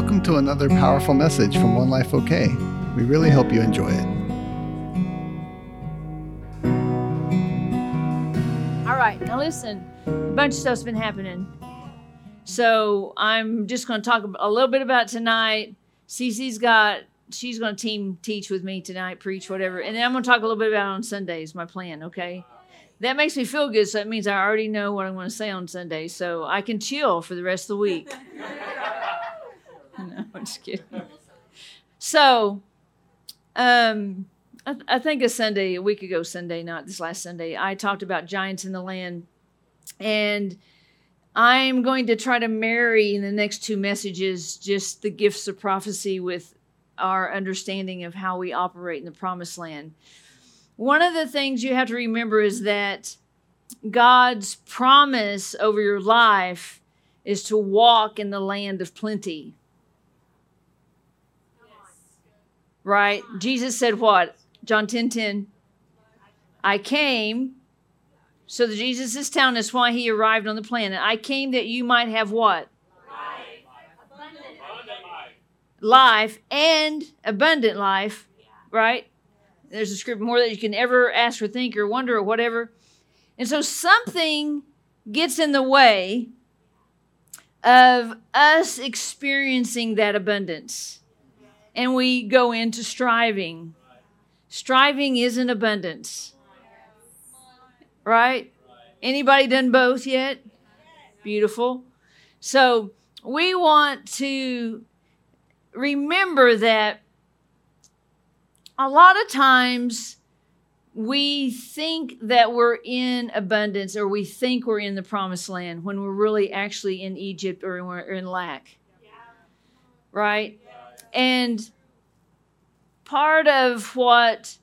Welcome to another powerful message from One Life OK. We really hope you enjoy it. All right, now listen, a bunch of stuff's been happening. So I'm just going to talk a little bit about tonight. She's going to teach with me tonight, preach, whatever. And then I'm going to talk a little bit about it on Sundays, my plan, okay? That makes me feel good, so that means I already know what I'm going to say on Sunday, so I can chill for the rest of the week. No, I'm just kidding. So, I think a week ago Sunday, not this last Sunday, I talked about Giants in the Land, and I'm going to try to marry in the next two messages just the gifts of prophecy with our understanding of how we operate in the Promised Land. One of the things you have to remember is that God's promise over your life is to walk in the land of plenty. Yes. Right? Jesus said what? John 10:10. I came. So the Jesus' town is why he arrived on the planet. I came that you might have what? Life and abundant life. Right? There's a script more that you can ever ask or think or wonder or whatever. And so something gets in the way of us experiencing that abundance. And we go into striving. Striving isn't abundance. Right? Anybody done both yet? Beautiful. So we want to remember that a lot of times we think that we're in abundance or we think we're in the Promised Land when we're really actually in Egypt or we're in lack. Yeah. Right? Yeah. And part of what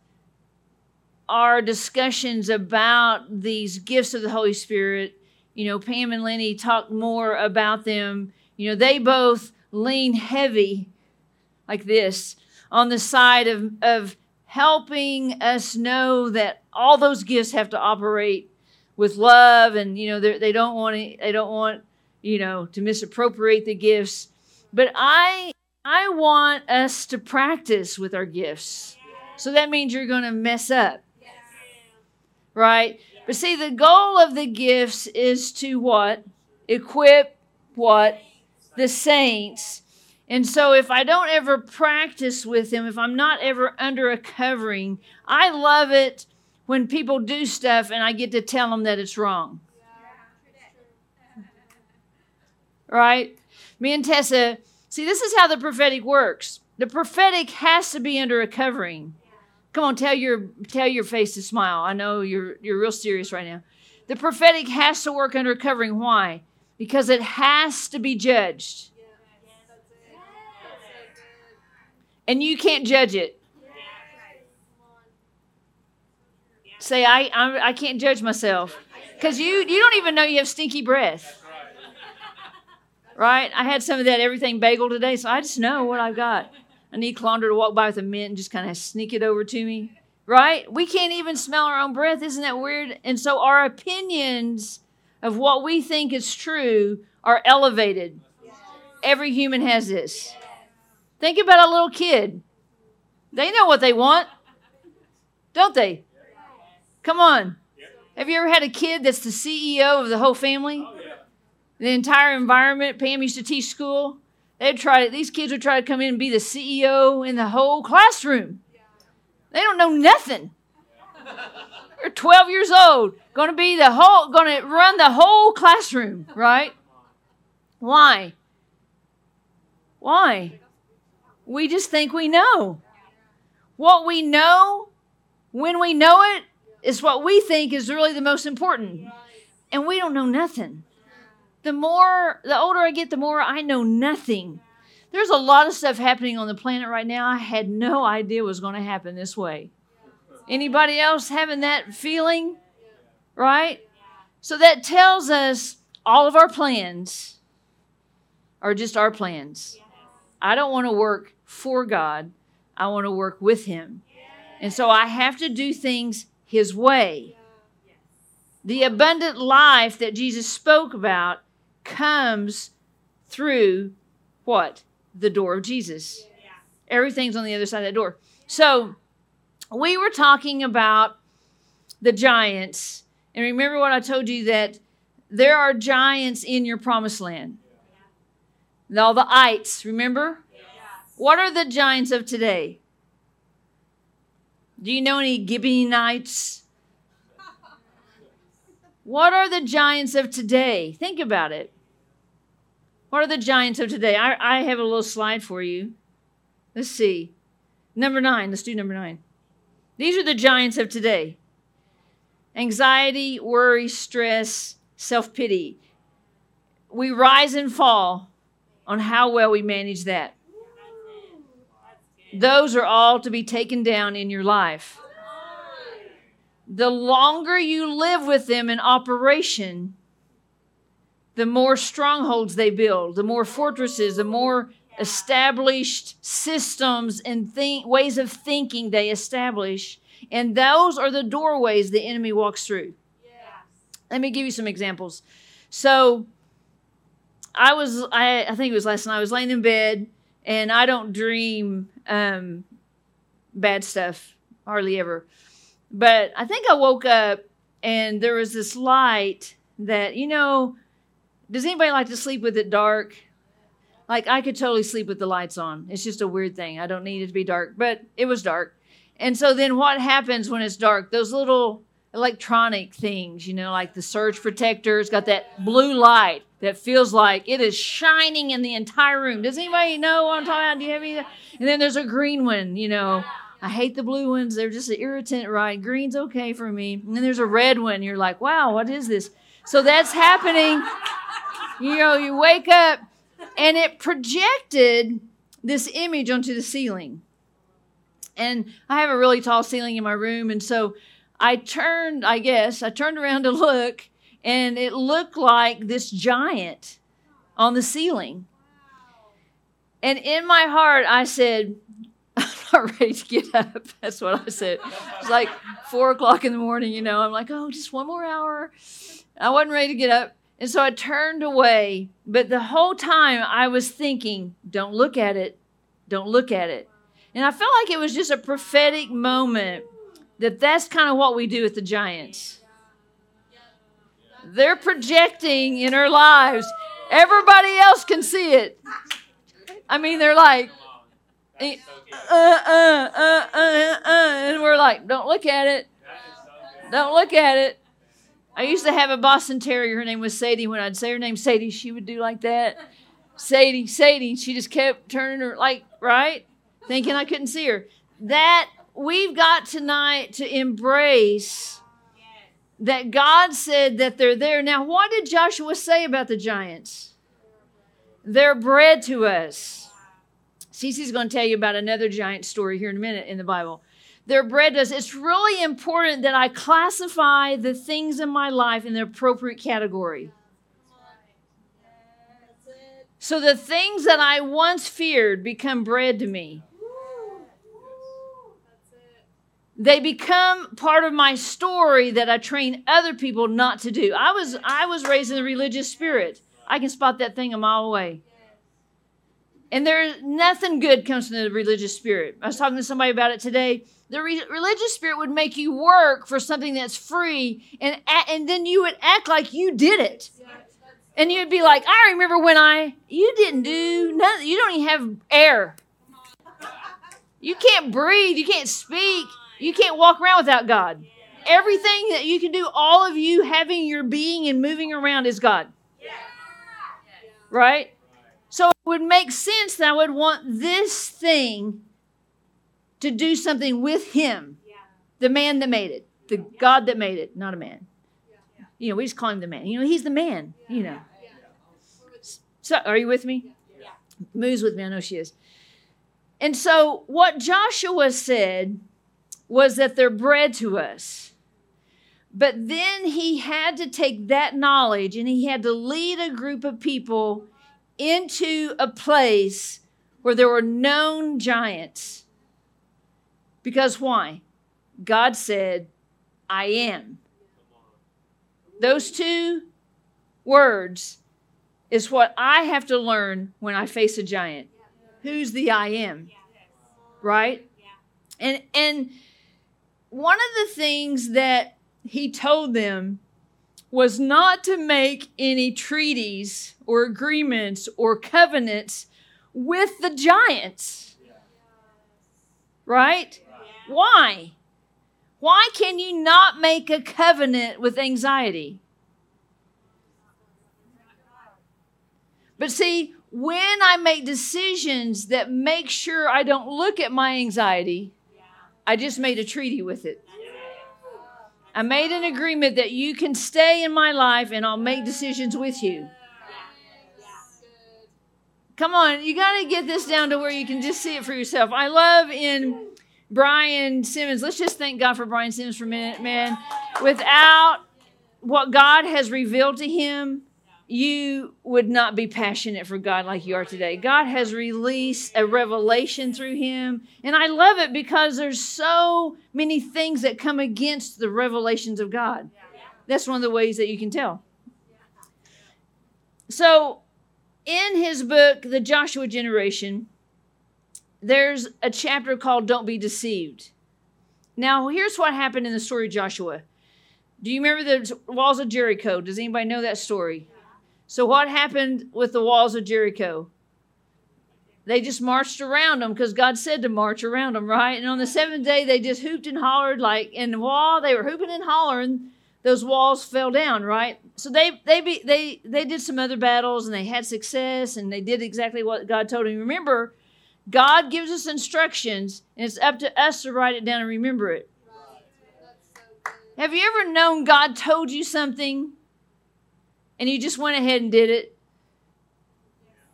our discussions about these gifts of the Holy Spirit, Pam and Lenny talk more about them. They both lean heavy like this on the side of helping us know that all those gifts have to operate with love, and they don't want to misappropriate the gifts. But I want us to practice with our gifts. So that means you're going to mess up, right? But see, the goal of the gifts is to what? Equip what? The saints. And so if I don't ever practice with them, if I'm not ever under a covering, I love it when people do stuff and I get to tell them that it's wrong. Yeah. Right? Me and Tessa, see, this is how the prophetic works. The prophetic has to be under a covering. Come on, tell your face to smile. I know you're real serious right now. The prophetic has to work under a covering. Why? Because it has to be judged. And you can't judge it. Say, I can't judge myself. Because you don't even know you have stinky breath. Right? I had some of that everything bagel today, so I just know what I've got. I need Klondra to walk by with a mint and just kind of sneak it over to me. Right? We can't even smell our own breath. Isn't that weird? And so our opinions of what we think is true are elevated. Every human has this. Think about a little kid. They know what they want, don't they? Come on. Have you ever had a kid that's the CEO of the whole family? Oh, yeah. The entire environment. Pam used to teach school. These kids would try to come in and be the CEO in the whole classroom. They don't know nothing. They're 12 years old, going to run the whole classroom, right? Why? We just think we know. What we know, when we know it, is what we think is really the most important. And we don't know nothing. The older I get, the more I know nothing. There's a lot of stuff happening on the planet right now I had no idea was going to happen this way. Anybody else having that feeling? Right? So that tells us all of our plans are just our plans. I don't want to work for God. I want to work with Him. And so I have to do things His way. The abundant life that Jesus spoke about comes through what? the door of Jesus. Yeah. Everything's on the other side of that door. So we were talking about the giants. And remember what I told you, that there are giants in your promised land. Yeah. All the ites, remember? Yes. What are the giants of today? Do you know any Gibeonites? What are the giants of today? Think about it. What are the giants of today? I have a little slide for you. Let's see. Number 9. Let's do number 9. These are the giants of today. Anxiety, worry, stress, self-pity. We rise and fall on how well we manage that. Those are all to be taken down in your life. The longer you live with them in operation, the more strongholds they build, the more fortresses, the more established systems and ways of thinking they establish. And those are the doorways the enemy walks through. Yes. Let me give you some examples. So I think it was last night, I was laying in bed, and I don't dream bad stuff, hardly ever. But I think I woke up and there was this light that, you know, does anybody like to sleep with it dark? Like, I could totally sleep with the lights on. It's just a weird thing. I don't need it to be dark, but it was dark. And so then what happens when it's dark? Those little electronic things, you know, like the surge protector's got that blue light that feels like it is shining in the entire room. Does anybody know what I'm talking about? Do you have any? And then there's a green one, you know. I hate the blue ones. They're just an irritant, right? Green's okay for me. And then there's a red one. You're like, wow, what is this? So that's happening. You know, you wake up, and it projected this image onto the ceiling. And I have a really tall ceiling in my room. And so I turned around to look, and it looked like this giant on the ceiling. And in my heart, I said, I'm not ready to get up. That's what I said. It's like 4:00 in the morning, you know. I'm like, oh, just one more hour. I wasn't ready to get up. And so I turned away. But the whole time I was thinking, don't look at it. Don't look at it. And I felt like it was just a prophetic moment that that's kind of what we do with the giants. They're projecting in our lives. Everybody else can see it. I mean, they're like, and we're like, don't look at it. Don't look at it. I used to have a Boston Terrier. Her name was Sadie. When I'd say her name, Sadie, she would do like that. Sadie, Sadie. She just kept turning her, like, right? Thinking I couldn't see her. That we've got tonight to embrace that God said that they're there. Now, what did Joshua say about the giants? They're bread to us. Cece's going to tell you about another giant story here in a minute in the Bible. They're bread to us. It's really important that I classify the things in my life in the appropriate category. So the things that I once feared become bread to me. They become part of my story that I train other people not to do. I was raised in the religious spirit. I can spot that thing a mile away. And there's nothing good comes from the religious spirit. I was talking to somebody about it today. The religious spirit would make you work for something that's free, and then you would act like you did it. And you'd be like, I remember when you didn't do nothing. You don't even have air. You can't breathe. You can't speak. You can't walk around without God. Everything that you can do, all of you having your being and moving around is God. Right? So it would make sense that I would want this thing to do something with Him. The man that made it. The God that made it, not a man. You know, we just call Him the man. You know, He's the man, you know. So, are you with me? Yeah. Moo's with me. I know she is. And so what Joshua said was that they're bread to us. But then he had to take that knowledge and he had to lead a group of people into a place where there were known giants. Because why? God said, I am. Those two words is what I have to learn when I face a giant. who's the I am, right? And one of the things that he told them was not to make any treaties or agreements or covenants with the giants, right? Why? Why can you not make a covenant with anxiety? But see, when I make decisions that make sure I don't look at my anxiety, I just made a treaty with it. I made an agreement that you can stay in my life and I'll make decisions with you. Come on, you got to get this down to where you can just see it for yourself. I love in Brian Simmons. Let's just thank God for Brian Simmons for a minute, man. Without what God has revealed to him, you would not be passionate for God like you are today. God has released a revelation through him. And I love it because there's so many things that come against the revelations of God. That's one of the ways that you can tell. So in his book, The Joshua Generation, there's a chapter called Don't Be Deceived. Now, here's what happened in the story of Joshua. Do you remember the walls of Jericho? Does anybody know that story? So what happened with the walls of Jericho? They just marched around them because God said to march around them, right? And on the seventh day, they just hooped and hollered, like, and while they were hooping and hollering, those walls fell down, right? So they did some other battles and they had success and they did exactly what God told them. Remember, God gives us instructions and it's up to us to write it down and remember it. Right. That's so good. Have you ever known God told you something and you just went ahead and did it?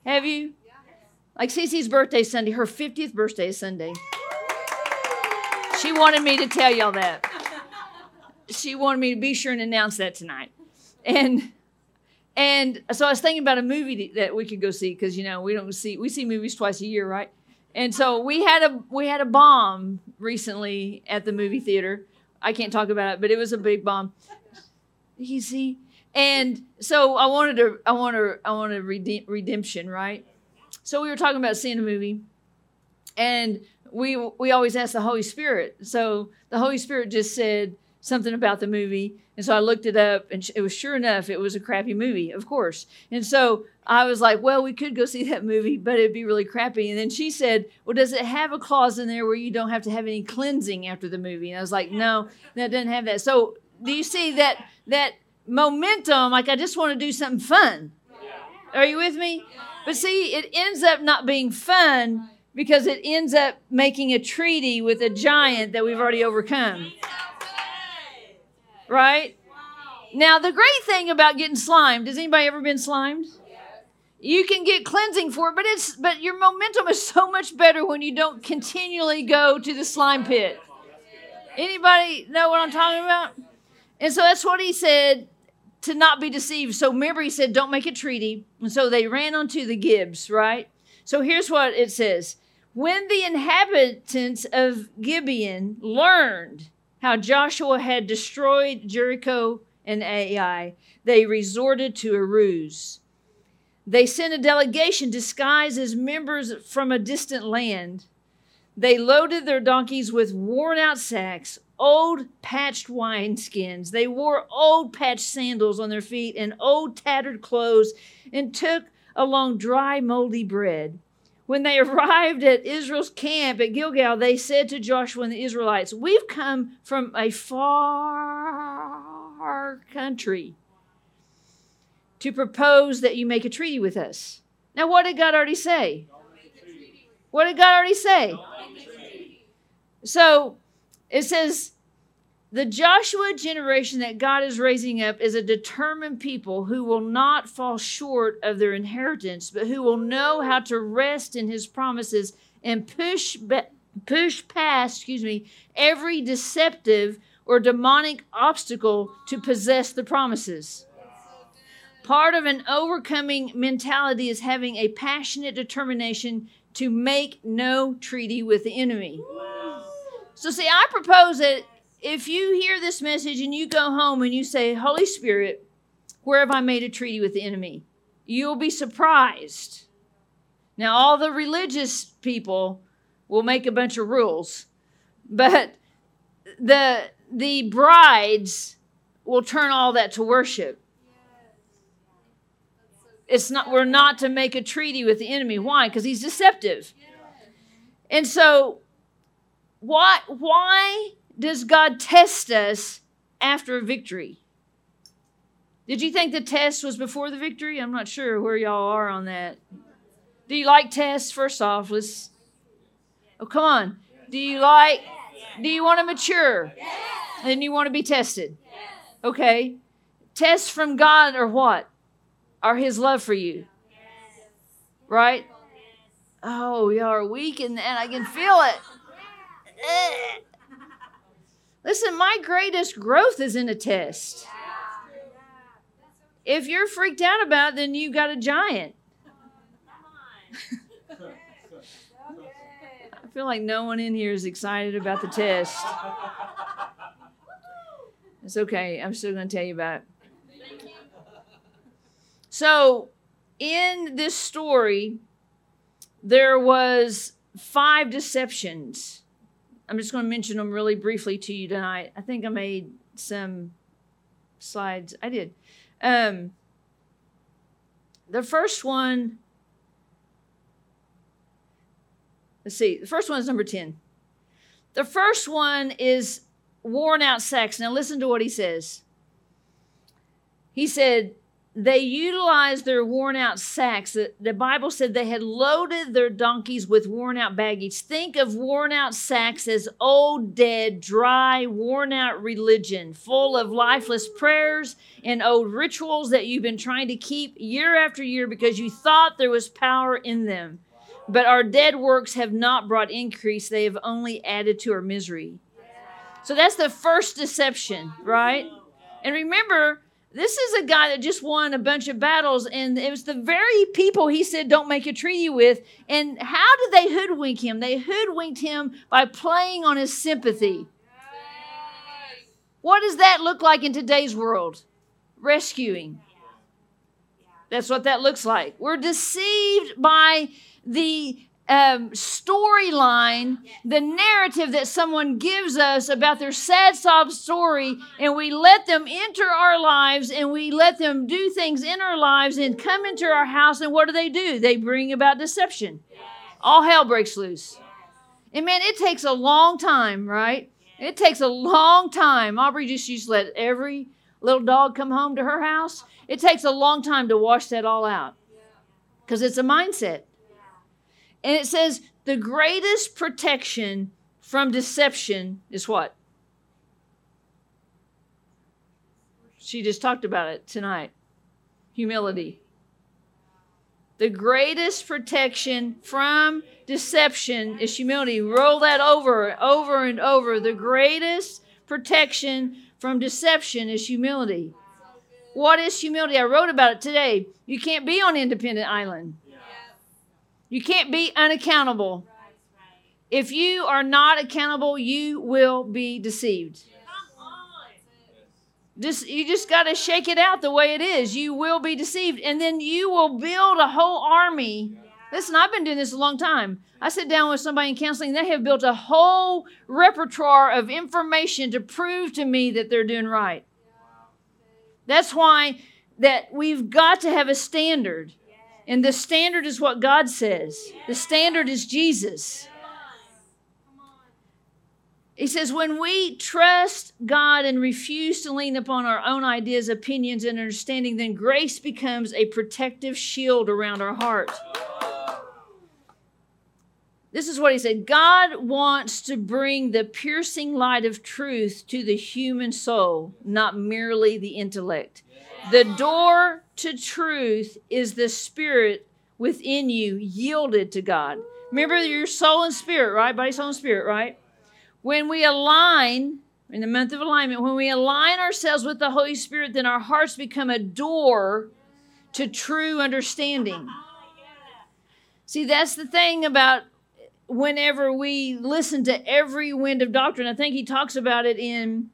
Have you? Like Cece's birthday Sunday, her 50th birthday is Sunday. She wanted me to tell y'all that. She wanted me to be sure and announce that tonight. And so I was thinking about a movie that we could go see because, you know, we see movies twice a year, right? And so we had a bomb recently at the movie theater. I can't talk about it, but it was a big bomb. You see? And so I wanted redemption, right? So we were talking about seeing a movie, and we always ask the Holy Spirit. So the Holy Spirit just said something about the movie, and so I looked it up, and it was sure enough, it was a crappy movie, of course. And so I was like, well, we could go see that movie, but it'd be really crappy. And then she said, well, does it have a clause in there where you don't have to have any cleansing after the movie? And I was like, no, that doesn't have that. So do you see that momentum? Like, I just want to do something fun. Yeah. Are you with me? Yeah. But see, it ends up not being fun because it ends up making a treaty with a giant that we've already overcome. Right? Wow. Now, the great thing about getting slimed, has anybody ever been slimed? Yeah. You can get cleansing for it, but your momentum is so much better when you don't continually go to the slime pit. Anybody know what I'm talking about? And so that's what he said, to not be deceived. So remember, he said, don't make a treaty. And so they ran onto the Gibbs, right? So here's what it says. When the inhabitants of Gibeon learned how Joshua had destroyed Jericho and Ai, they resorted to a ruse. They sent a delegation disguised as members from a distant land. They loaded their donkeys with worn-out sacks, old patched wineskins. They wore old patched sandals on their feet and old tattered clothes and took along dry, moldy bread. When they arrived at Israel's camp at Gilgal, they said to Joshua and the Israelites, "We've come from a far country to propose that you make a treaty with us." Now, what did God already say? What did God already say? So, it says, the Joshua generation that God is raising up is a determined people who will not fall short of their inheritance, but who will know how to rest in his promises and push past every deceptive or demonic obstacle to possess the promises. Part of an overcoming mentality is having a passionate determination to make no treaty with the enemy. So see, I propose that if you hear this message and you go home and you say, Holy Spirit, where have I made a treaty with the enemy? You'll be surprised Now, all the religious people will make a bunch of rules, but the brides will turn all that to worship. It's not, we're not to make a treaty with the enemy. Why? Because he's deceptive. And so why does God test us after victory? Did you think the test was before the victory? I'm not sure where y'all are on that. Do you like tests? First off, oh, come on. Do you want to mature? Yes. And you want to be tested? Yes. Okay. Tests from God are what? Are his love for you. Yes. Right? Yes. Oh, y'all are weak in that. I can feel it. Yeah. Listen, my greatest growth is in a test. Yeah. Yeah. If you're freaked out about it, then you got a giant. Come on. I feel like no one in here is excited about the test. It's okay. I'm still going to tell you about it. So in this story, there was 5 deceptions. I'm just going to mention them really briefly to you tonight. I think I made some slides. I did. The first one. Let's see. The first one is number 10. The first one is worn out sacks. Now listen to what he says. He said, they utilized their worn-out sacks. The Bible said they had loaded their donkeys with worn-out baggage. Think of worn-out sacks as old, dead, dry, worn-out religion, full of lifeless prayers and old rituals that you've been trying to keep year after year because you thought there was power in them. But our dead works have not brought increase. They have only added to our misery. So that's the first deception, right? And remember, this is a guy that just won a bunch of battles, and it was the very people he said don't make a treaty with. And how did they hoodwink him? They hoodwinked him by playing on his sympathy. Yes. What does that look like in today's world? Rescuing. That's what that looks like. We're deceived by the storyline, the narrative that someone gives us about their sad sob story, and we let them enter our lives, and we let them do things in our lives and come into our house, and what do? They bring about deception. All hell breaks loose. And man, it takes a long time, right? It takes a long time. Aubrey just used to let every little dog come home to her house. It takes a long time to wash that all out because it's a mindset. And it says the greatest protection from deception is what? She just talked about it tonight. Humility. The greatest protection from deception is humility. Roll that over and over. The greatest protection from deception is humility. What is humility? I wrote about it today. You can't be on Independent Island. You can't be unaccountable. If you are not accountable, you will be deceived. You just got to shake it out the way it is. You will be deceived. And then you will build a whole army. Listen, I've been doing this a long time. I sit down with somebody in counseling. They have built a whole repertoire of information to prove to me that they're doing right. That's why that we've got to have a standard. And the standard is what God says. The standard is Jesus. He says, when we trust God and refuse to lean upon our own ideas, opinions, and understanding, then grace becomes a protective shield around our heart. This is what he said. God wants to bring the piercing light of truth to the human soul, not merely the intellect. The door to truth is the spirit within you yielded to God. Remember your soul and spirit, right? Body, soul, and spirit, right? When we align, in the month of alignment, when we align ourselves with the Holy Spirit, then our hearts become a door to true understanding. See, that's the thing about whenever we listen to every wind of doctrine. I think he talks about it in...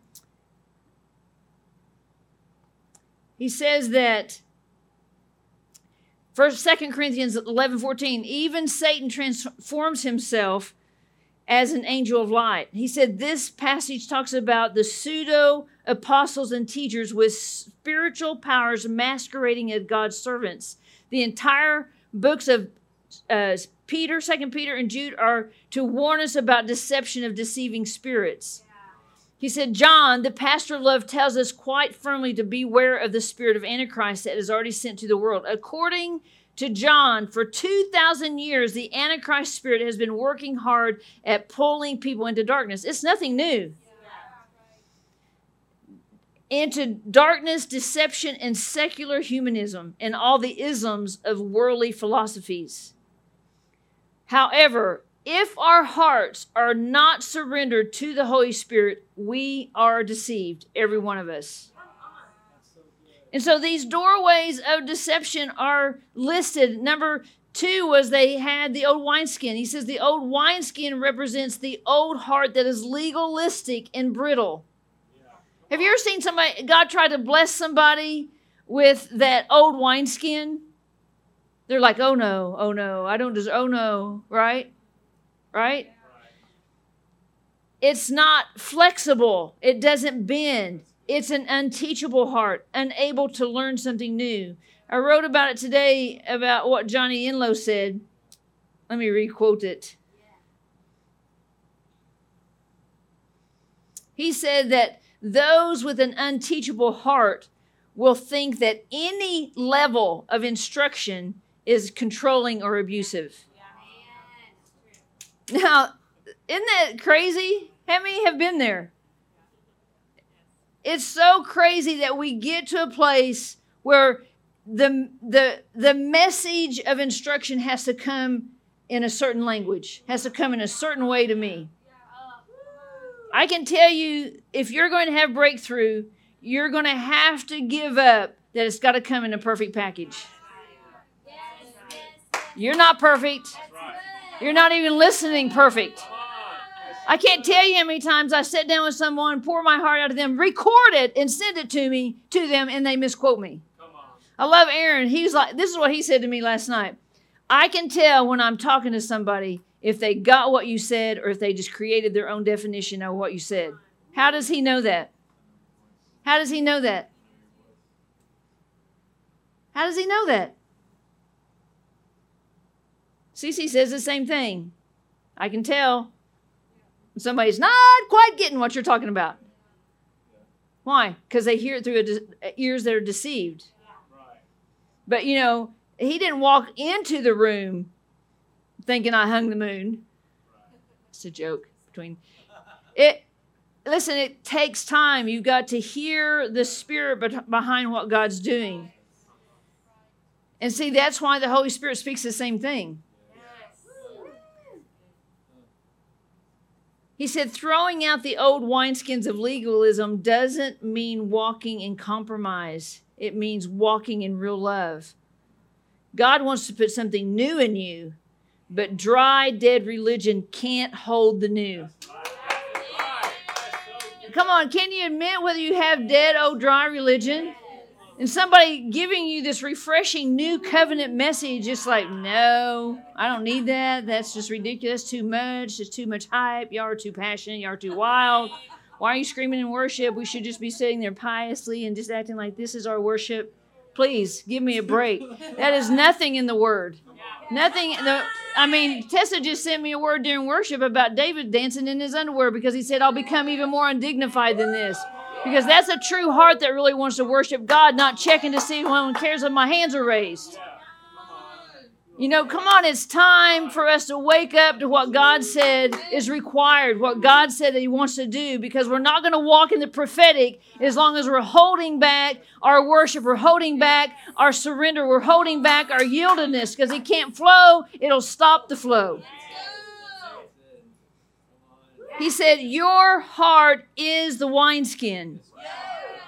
He says that 2 Corinthians 11:14, even Satan transforms himself as an angel of light. He said this passage talks about the pseudo-apostles and teachers with spiritual powers masquerading as God's servants. The entire books of Peter, 2 Peter, and Jude are to warn us about deception of deceiving spirits. He said, John, the pastor of love, tells us quite firmly to beware of the spirit of Antichrist that is already sent to the world. According to John, for 2,000 years, the Antichrist spirit has been working hard at pulling people into darkness. It's nothing new. Into darkness, deception, and secular humanism, and all the isms of worldly philosophies. However, if our hearts are not surrendered to the Holy Spirit, we are deceived, every one of us. And so these doorways of deception are listed. Number 2 was they had the old wineskin. He says the old wineskin represents the old heart that is legalistic and brittle. Yeah. Have you ever seen somebody, God try to bless somebody with that old wineskin? They're like, oh no, I don't deserve, oh no, right? Right? It's not flexible. It doesn't bend. It's an unteachable heart, unable to learn something new. I wrote about it today about what Johnny Enlow said. Let me re-quote it. He said that those with an unteachable heart will think that any level of instruction is controlling or abusive. Now, isn't that crazy? How many have been there? It's so crazy that we get to a place where the message of instruction has to come in a certain language, has to come in a certain way to me. I can tell you, if you're going to have breakthrough, you're going to have to give up that it's got to come in a perfect package. You're not perfect. You're not even listening perfect. I can't tell you how many times I sat down with someone, pour my heart out to them, record it, and send it to them, and they misquote me. I love Aaron. He's like, this is what he said to me last night. I can tell when I'm talking to somebody if they got what you said or if they just created their own definition of what you said. How does he know that? How does he know that? How does he know that? Cece says the same thing. I can tell somebody's not quite getting what you're talking about. Why? Because they hear it through ears that are deceived. But, you know, he didn't walk into the room thinking I hung the moon. It's a joke between it. Listen, it takes time. You've got to hear the spirit behind what God's doing. And see, that's why the Holy Spirit speaks the same thing. He said, throwing out the old wineskins of legalism doesn't mean walking in compromise. It means walking in real love. God wants to put something new in you, but dry, dead religion can't hold the new. Come on, can you admit whether you have dead, old, dry religion? And somebody giving you this refreshing new covenant message, it's like, no, I don't need that. That's just ridiculous. Too much. It's too much hype. Y'all are too passionate. Y'all are too wild. Why are you screaming in worship? We should just be sitting there piously and just acting like this is our worship. Please give me a break. That is nothing in the Word. Nothing. Tessa just sent me a word during worship about David dancing in his underwear because he said, I'll become even more undignified than this. Because that's a true heart that really wants to worship God, not checking to see when cares if my hands are raised. You know, come on, it's time for us to wake up to what God said is required, what God said that He wants to do, because we're not going to walk in the prophetic as long as we're holding back our worship, we're holding back our surrender, we're holding back our yieldedness, because it can't flow, it'll stop the flow. He said, your heart is the wineskin. Yes.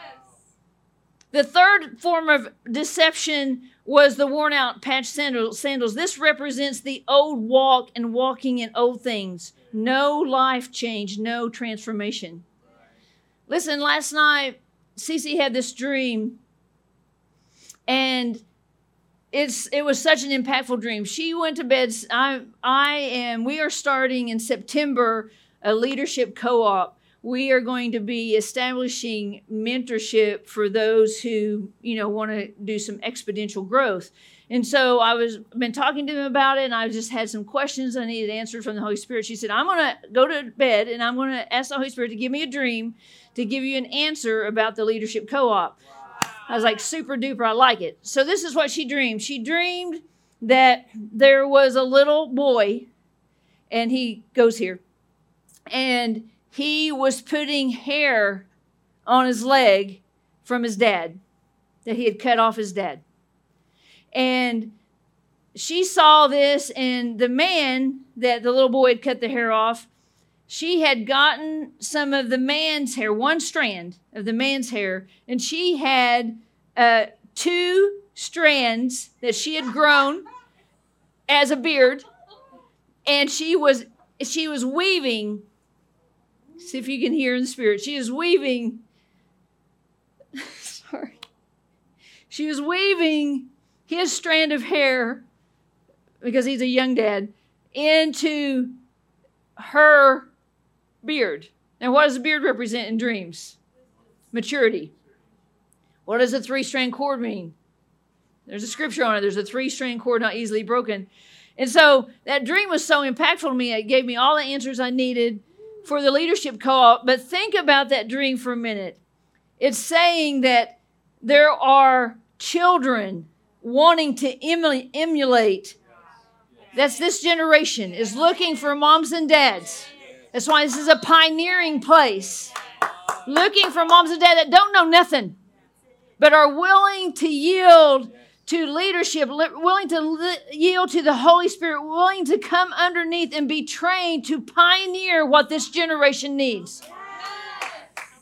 The third form of deception was the worn out patch sandals. This represents the old walk and walking in old things. No life change, no transformation. Listen, last night, Cece had this dream. And It was such an impactful dream. She went to bed. We are starting in September a leadership co-op. We are going to be establishing mentorship for those who, want to do some exponential growth. And so I've been talking to them about it, and I just had some questions I needed answered from the Holy Spirit. She said, I'm going to go to bed, and I'm going to ask the Holy Spirit to give me a dream to give you an answer about the leadership co-op. I was like, super duper, I like it. So this is what she dreamed. She dreamed that there was a little boy, and he goes here, and he was putting hair on his leg from his dad, that he had cut off his dad. And she saw this, and the man that the little boy had cut the hair off, she had gotten some of the man's hair, one strand of the man's hair, and she had two strands that she had grown as a beard, and she was weaving. See if you can hear in the spirit. She is weaving. Sorry. She was weaving his strand of hair, because he's a young dad, into her beard. Now, what does the beard represent in dreams? Maturity. What does a three-strand cord mean? There's a scripture on it. There's a three-strand cord not easily broken. And so that dream was so impactful to me. It gave me all the answers I needed for the leadership co-op. But think about that dream for a minute. It's saying that there are children wanting to emulate. That's this generation, is looking for moms and dads. That's why this is a pioneering place. Looking for moms and dads that don't know nothing, but are willing to yield to leadership, willing to yield to the Holy Spirit, willing to come underneath and be trained to pioneer what this generation needs.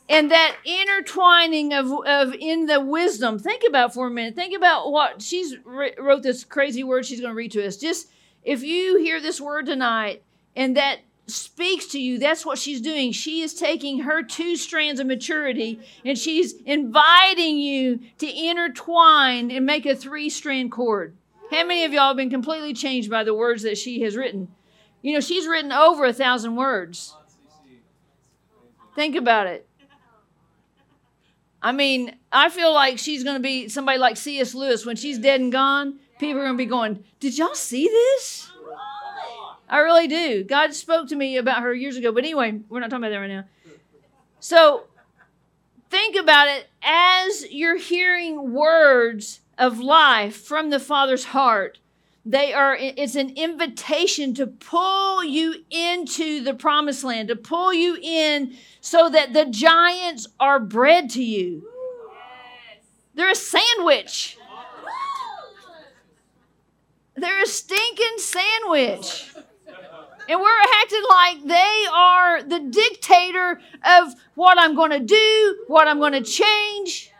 And that intertwining of in the wisdom. Think about for a minute. Think about what she's wrote this crazy word she's going to read to us. Just if you hear this word tonight and that speaks to you, that's what she's doing. She is taking her two strands of maturity, and she's inviting you to intertwine and make a three-strand cord. How many of y'all have been completely changed by the words that she has written? She's written over 1,000 words. Think about it. I mean, I feel like she's going to be somebody like C.S. Lewis. When she's dead and gone, people are going to be going, did y'all see this? I really do. God spoke to me about her years ago. But anyway, we're not talking about that right now. So think about it. As you're hearing words of life from the Father's heart, it's an invitation to pull you into the promised land, to pull you in so that the giants are bred to you. Yes. They're a sandwich. They're a stinking sandwich. And we're acting like they are the dictator of what I'm going to do, what I'm going to change.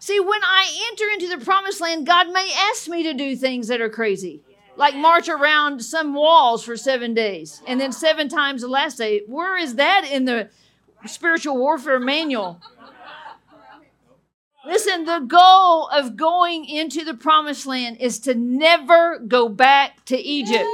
See, when I enter into the promised land, God may ask me to do things that are crazy, like march around some walls for 7 days and then 7 times the last day. Where is that in the spiritual warfare manual? Listen, the goal of going into the promised land is to never go back to Egypt.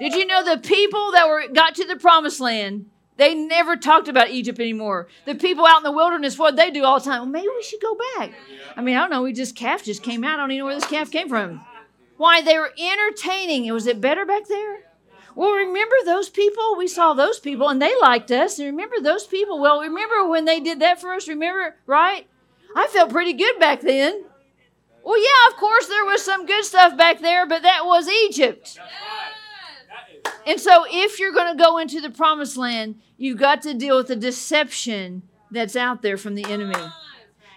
Did you know the people that got to the promised land, they never talked about Egypt anymore. The people out in the wilderness, what they do all the time, well, maybe we should go back. I mean, I don't know. Calf just came out. I don't even know where this calf came from. Why? They were entertaining. Was it better back there? Well, remember those people? We saw those people, and they liked us. And remember those people? Well, remember when they did that for us? Remember, right? I felt pretty good back then. Well, yeah, of course, there was some good stuff back there, but that was Egypt. And so if you're going to go into the promised land, you've got to deal with the deception that's out there from the enemy.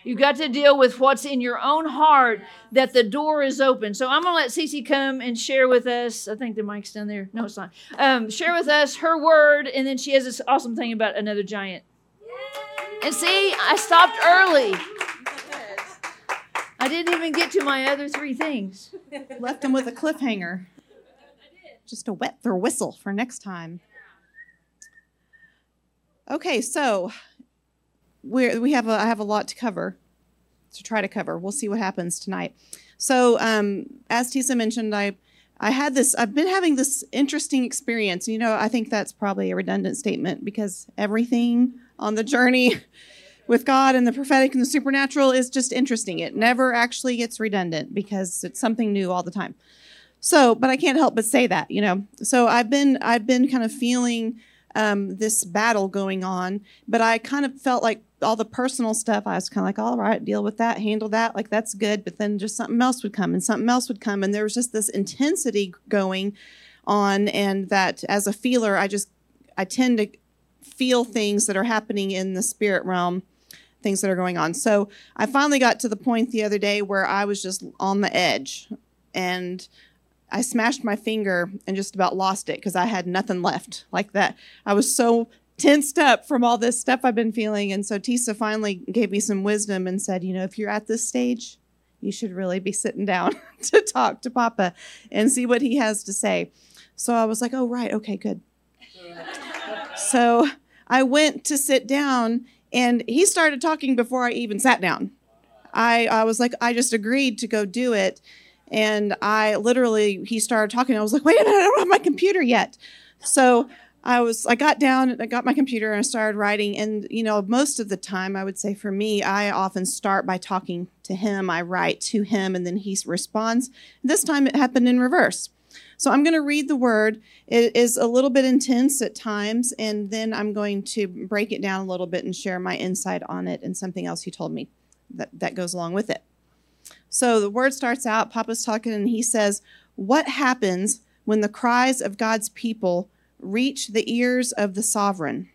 You've got to deal with what's in your own heart, that the door is open. So I'm going to let Cece come and share with us. I think the mic's down there. No, it's not. Share with us her word, and then she has this awesome thing about another giant. And see, I stopped early. I didn't even get to my other 3 things. Left them with a cliffhanger. Just a wet their whistle for next time. Okay, so I have a lot to cover. to try to cover. We'll see what happens tonight. So as Tessa mentioned, I had this, I've been having this interesting experience. You know, I think that's probably a redundant statement because everything on the journey with God and the prophetic and the supernatural is just interesting. It never actually gets redundant because it's something new all the time. So, but I can't help but say that, you know. So I've been kind of feeling this battle going on, but I kind of felt like all the personal stuff, I was kind of like, all right, deal with that, handle that, like that's good. But then just something else would come and something else would come. And there was just this intensity going on. And that as a feeler, I tend to feel things that are happening in the spirit realm, things that are going on. So I finally got to the point the other day where I was just on the edge and I smashed my finger and just about lost it because I had nothing left like that. I was so tensed up from all this stuff I've been feeling. And so Tessa finally gave me some wisdom and said, you know, if you're at this stage, you should really be sitting down to talk to Papa and see what he has to say. So I was like, oh, right. Okay, good. So I went to sit down and he started talking before I even sat down. I was like, I just agreed to go do it. And he started talking. I was like, wait a minute, I don't have my computer yet. So I got down and I got my computer and I started writing. And, you know, most of the time, I would say for me, I often start by talking to him. I write to him and then he responds. This time it happened in reverse. So I'm going to read the word. It is a little bit intense at times. And then I'm going to break it down a little bit and share my insight on it and something else he told me that goes along with it. So the word starts out, Papa's talking, and he says, what happens when the cries of God's people reach the ears of the sovereign?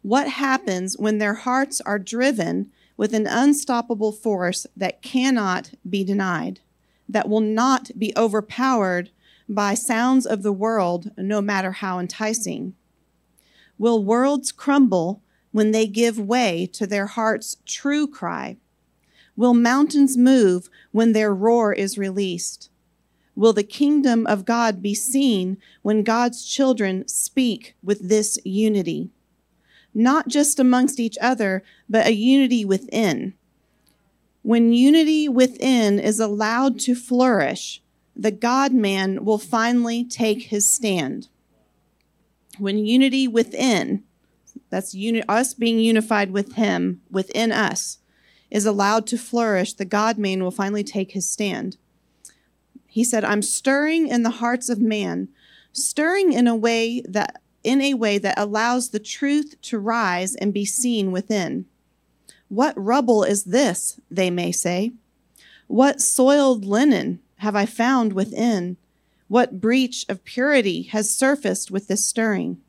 What happens when their hearts are driven with an unstoppable force that cannot be denied, that will not be overpowered by sounds of the world, no matter how enticing? Will worlds crumble when they give way to their heart's true cry? Will mountains move when their roar is released? Will the kingdom of God be seen when God's children speak with this unity? Not just amongst each other, but a unity within. When unity within is allowed to flourish, the God-man will finally take his stand. When unity within, that's us being unified with him, within us, is allowed to flourish, the God-man will finally take his stand. He said, I'm stirring in the hearts of man, stirring in a way that allows the truth to rise and be seen within. What rubble is this, they may say? What soiled linen have I found within? What breach of purity has surfaced with this stirring?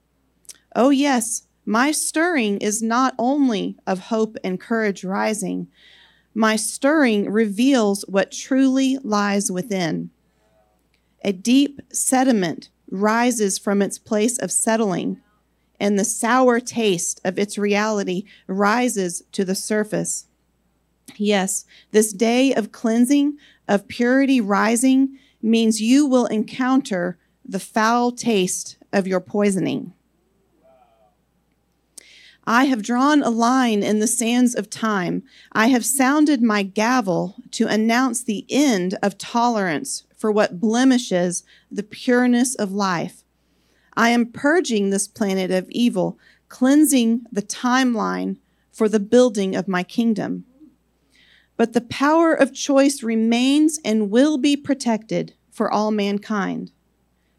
Oh, yes, my stirring is not only of hope and courage rising. My stirring reveals what truly lies within. A deep sediment rises from its place of settling, and the sour taste of its reality rises to the surface. Yes, this day of cleansing, of purity rising, means you will encounter the foul taste of your poisoning. I have drawn a line in the sands of time. I have sounded my gavel to announce the end of tolerance for what blemishes the pureness of life. I am purging this planet of evil, cleansing the timeline for the building of my kingdom. But the power of choice remains and will be protected for all mankind.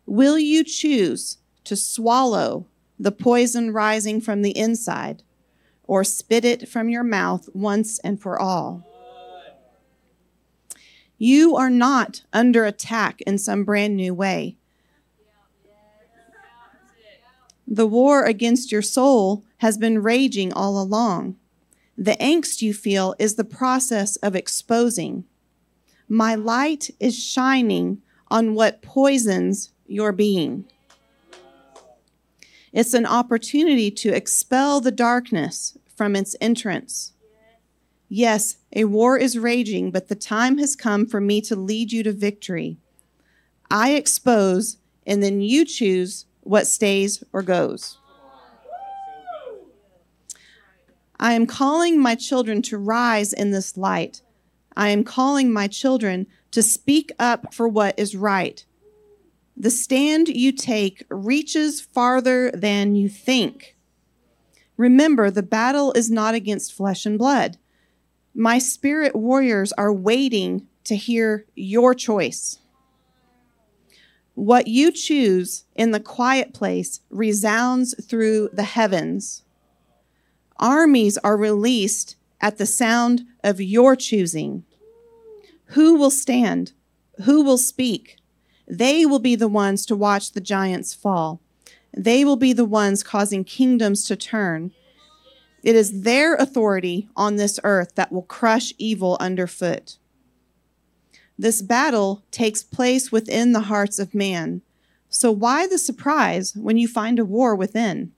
Will you choose to swallow the poison rising from the inside, or spit it from your mouth once and for all? You are not under attack in some brand new way. The war against your soul has been raging all along. The angst you feel is the process of exposing. My light is shining on what poisons your being. It's an opportunity to expel the darkness from its entrance. Yes, a war is raging, but the time has come for me to lead you to victory. I expose, and then you choose what stays or goes. I am calling my children to rise in this light. I am calling my children to speak up for what is right. The stand you take reaches farther than you think. Remember, the battle is not against flesh and blood. My spirit warriors are waiting to hear your choice. What you choose in the quiet place resounds through the heavens. Armies are released at the sound of your choosing. Who will stand? Who will speak? They will be the ones to watch the giants fall. They will be the ones causing kingdoms to turn. It is their authority on this earth that will crush evil underfoot. This battle takes place within the hearts of man. So why the surprise when you find a war within?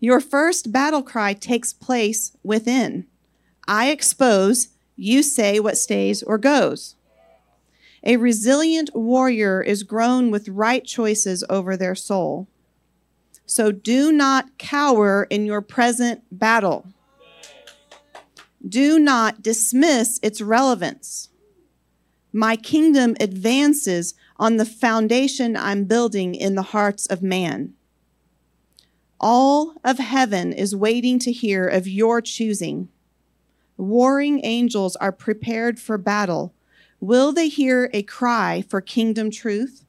Your first battle cry takes place within. I expose, you say what stays or goes. A resilient warrior is grown with right choices over their soul. So do not cower in your present battle. Do not dismiss its relevance. My kingdom advances on the foundation I'm building in the hearts of man. All of heaven is waiting to hear of your choosing. Warring angels are prepared for battle. Will they hear a cry for kingdom truth?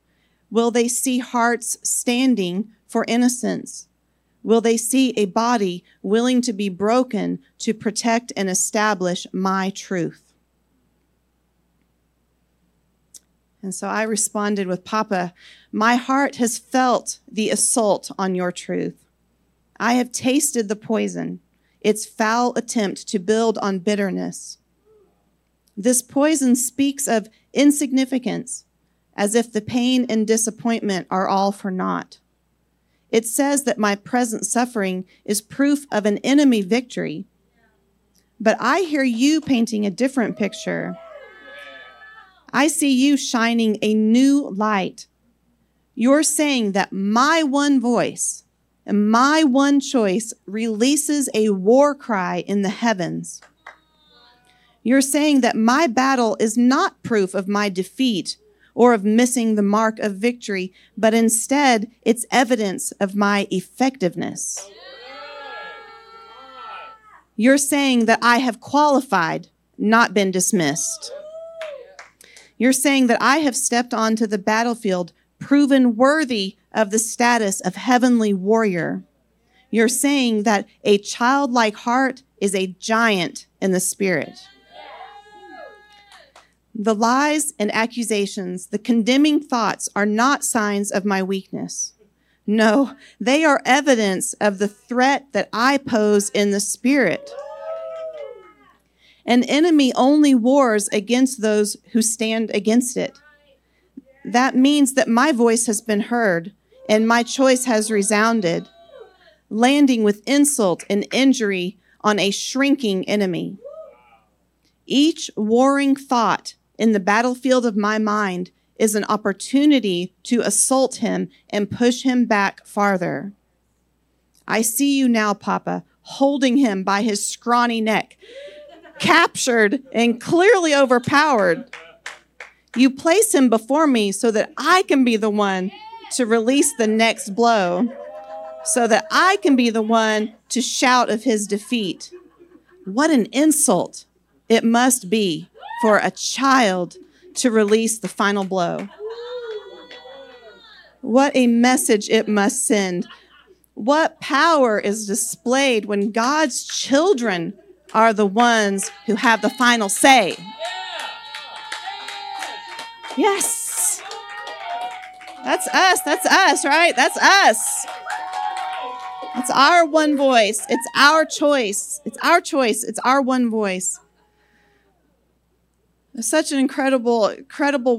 Will they see hearts standing for innocence? Will they see a body willing to be broken to protect and establish my truth? And so I responded with, Papa, my heart has felt the assault on your truth. I have tasted the poison, its foul attempt to build on bitterness. This poison speaks of insignificance, as if the pain and disappointment are all for naught. It says that my present suffering is proof of an enemy victory. But I hear you painting a different picture. I see you shining a new light. You're saying that my one voice and my one choice releases a war cry in the heavens. You're saying that my battle is not proof of my defeat or of missing the mark of victory, but instead it's evidence of my effectiveness. You're saying that I have qualified, not been dismissed. You're saying that I have stepped onto the battlefield, proven worthy of the status of heavenly warrior. You're saying that a childlike heart is a giant in the spirit. The lies and accusations, the condemning thoughts are not signs of my weakness. No, they are evidence of the threat that I pose in the spirit. An enemy only wars against those who stand against it. That means that my voice has been heard and my choice has resounded, landing with insult and injury on a shrinking enemy. Each warring thought in the battlefield of my mind is an opportunity to assault him and push him back farther. I see you now, Papa, holding him by his scrawny neck, captured and clearly overpowered. You place him before me so that I can be the one to release the next blow, so that I can be the one to shout of his defeat. What an insult it must be for a child to release the final blow. What a message it must send. What power is displayed when God's children are the ones who have the final say. Yes. That's us, right? That's us. It's our one voice. It's our choice. It's our choice. It's our one voice. Such an incredible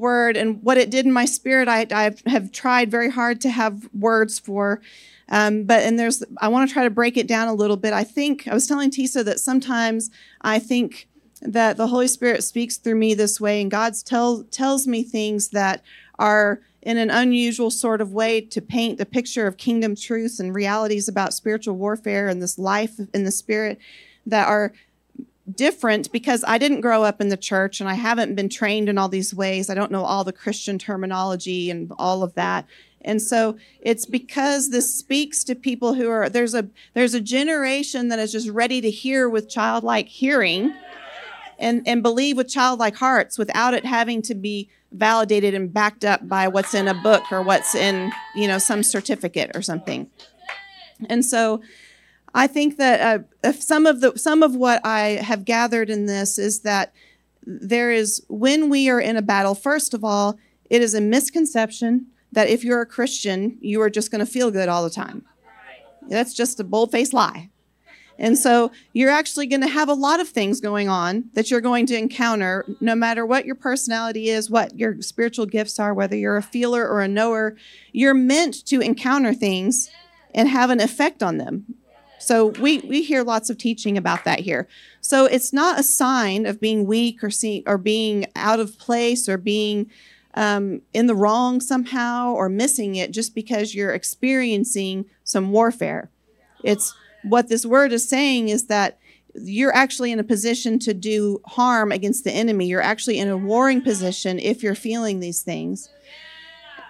word, and what it did in my spirit, I have tried very hard to have words for. I want to try to break it down a little bit. I think I was telling Tessa that sometimes I think that the Holy Spirit speaks through me this way, and God tells me things that are in an unusual sort of way to paint the picture of kingdom truths and realities about spiritual warfare and this life in the spirit that are different, because I didn't grow up in the church and I haven't been trained in all these ways. I don't know all the Christian terminology and all of that. And so it's because this speaks to people who are, there's a generation that is just ready to hear with childlike hearing and believe with childlike hearts without it having to be validated and backed up by what's in a book or what's in, some certificate or something. And so I think that if some of what I have gathered in this is that there is, when we are in a battle, first of all, it is a misconception that if you're a Christian, you are just going to feel good all the time. That's just a bold-faced lie. And so you're actually going to have a lot of things going on that you're going to encounter, no matter what your personality is, what your spiritual gifts are, whether you're a feeler or a knower. You're meant to encounter things and have an effect on them. So we hear lots of teaching about that here. So it's not a sign of being weak or being out of place or being in the wrong somehow or missing it just because you're experiencing some warfare. It's what this word is saying is that you're actually in a position to do harm against the enemy. You're actually in a warring position if you're feeling these things.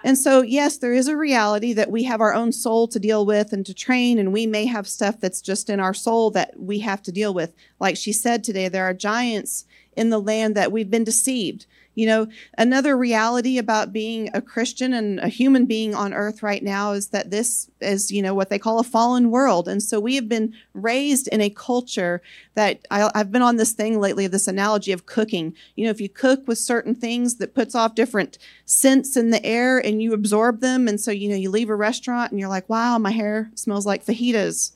And so, yes, there is a reality that we have our own soul to deal with and to train, and we may have stuff that's just in our soul that we have to deal with. Like she said today, there are giants in the land that we've been deceived. Another reality about being a Christian and a human being on earth right now is that this is, what they call a fallen world. And so we have been raised in a culture that I've been on this thing lately of this analogy of cooking. If you cook with certain things that puts off different scents in the air and you absorb them. And so, you leave a restaurant and you're like, wow, my hair smells like fajitas,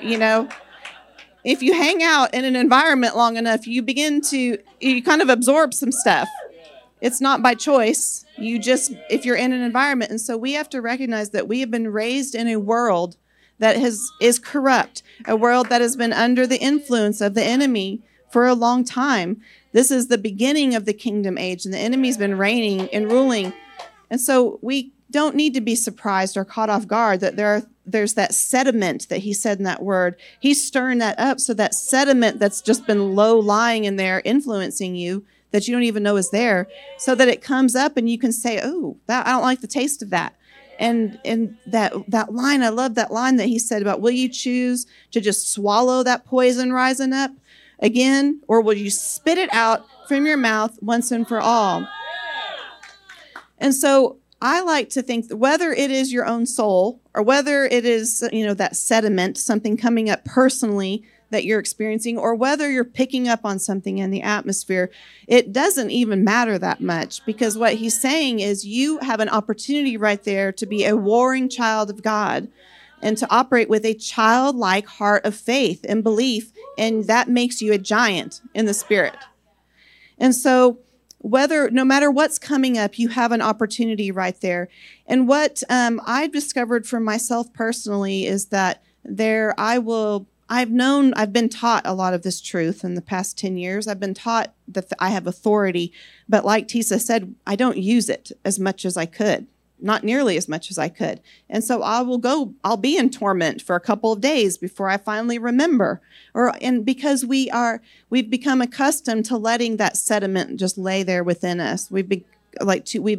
If you hang out in an environment long enough, you kind of absorb some stuff. It's not by choice. If you're in an environment. And so we have to recognize that we have been raised in a world that is corrupt, a world that has been under the influence of the enemy for a long time. This is the beginning of the kingdom age, and the enemy's been reigning and ruling. And so we don't need to be surprised or caught off guard that there's that sediment that he said in that word. He's stirring that up, so that sediment that's just been low lying in there influencing you, that you don't even know is there, so that it comes up and you can say, oh, I don't like the taste of that. And that line, I love that line that he said about, will you choose to just swallow that poison rising up again, or will you spit it out from your mouth once and for all? And so I like to think that whether it is your own soul or whether it is, that sediment, something coming up personally that you're experiencing, or whether you're picking up on something in the atmosphere, it doesn't even matter that much, because what he's saying is you have an opportunity right there to be a warring child of God and to operate with a childlike heart of faith and belief, and that makes you a giant in the spirit. And so no matter what's coming up, you have an opportunity right there. And what I've discovered for myself personally is that I've been taught a lot of this truth in the past 10 years. I've been taught that I have authority, but like Tessa said, I don't use it as much as I could, not nearly as much as I could. And so I'll be in torment for a couple of days before I finally remember. And because we've become accustomed to letting that sediment just lay there within us. We've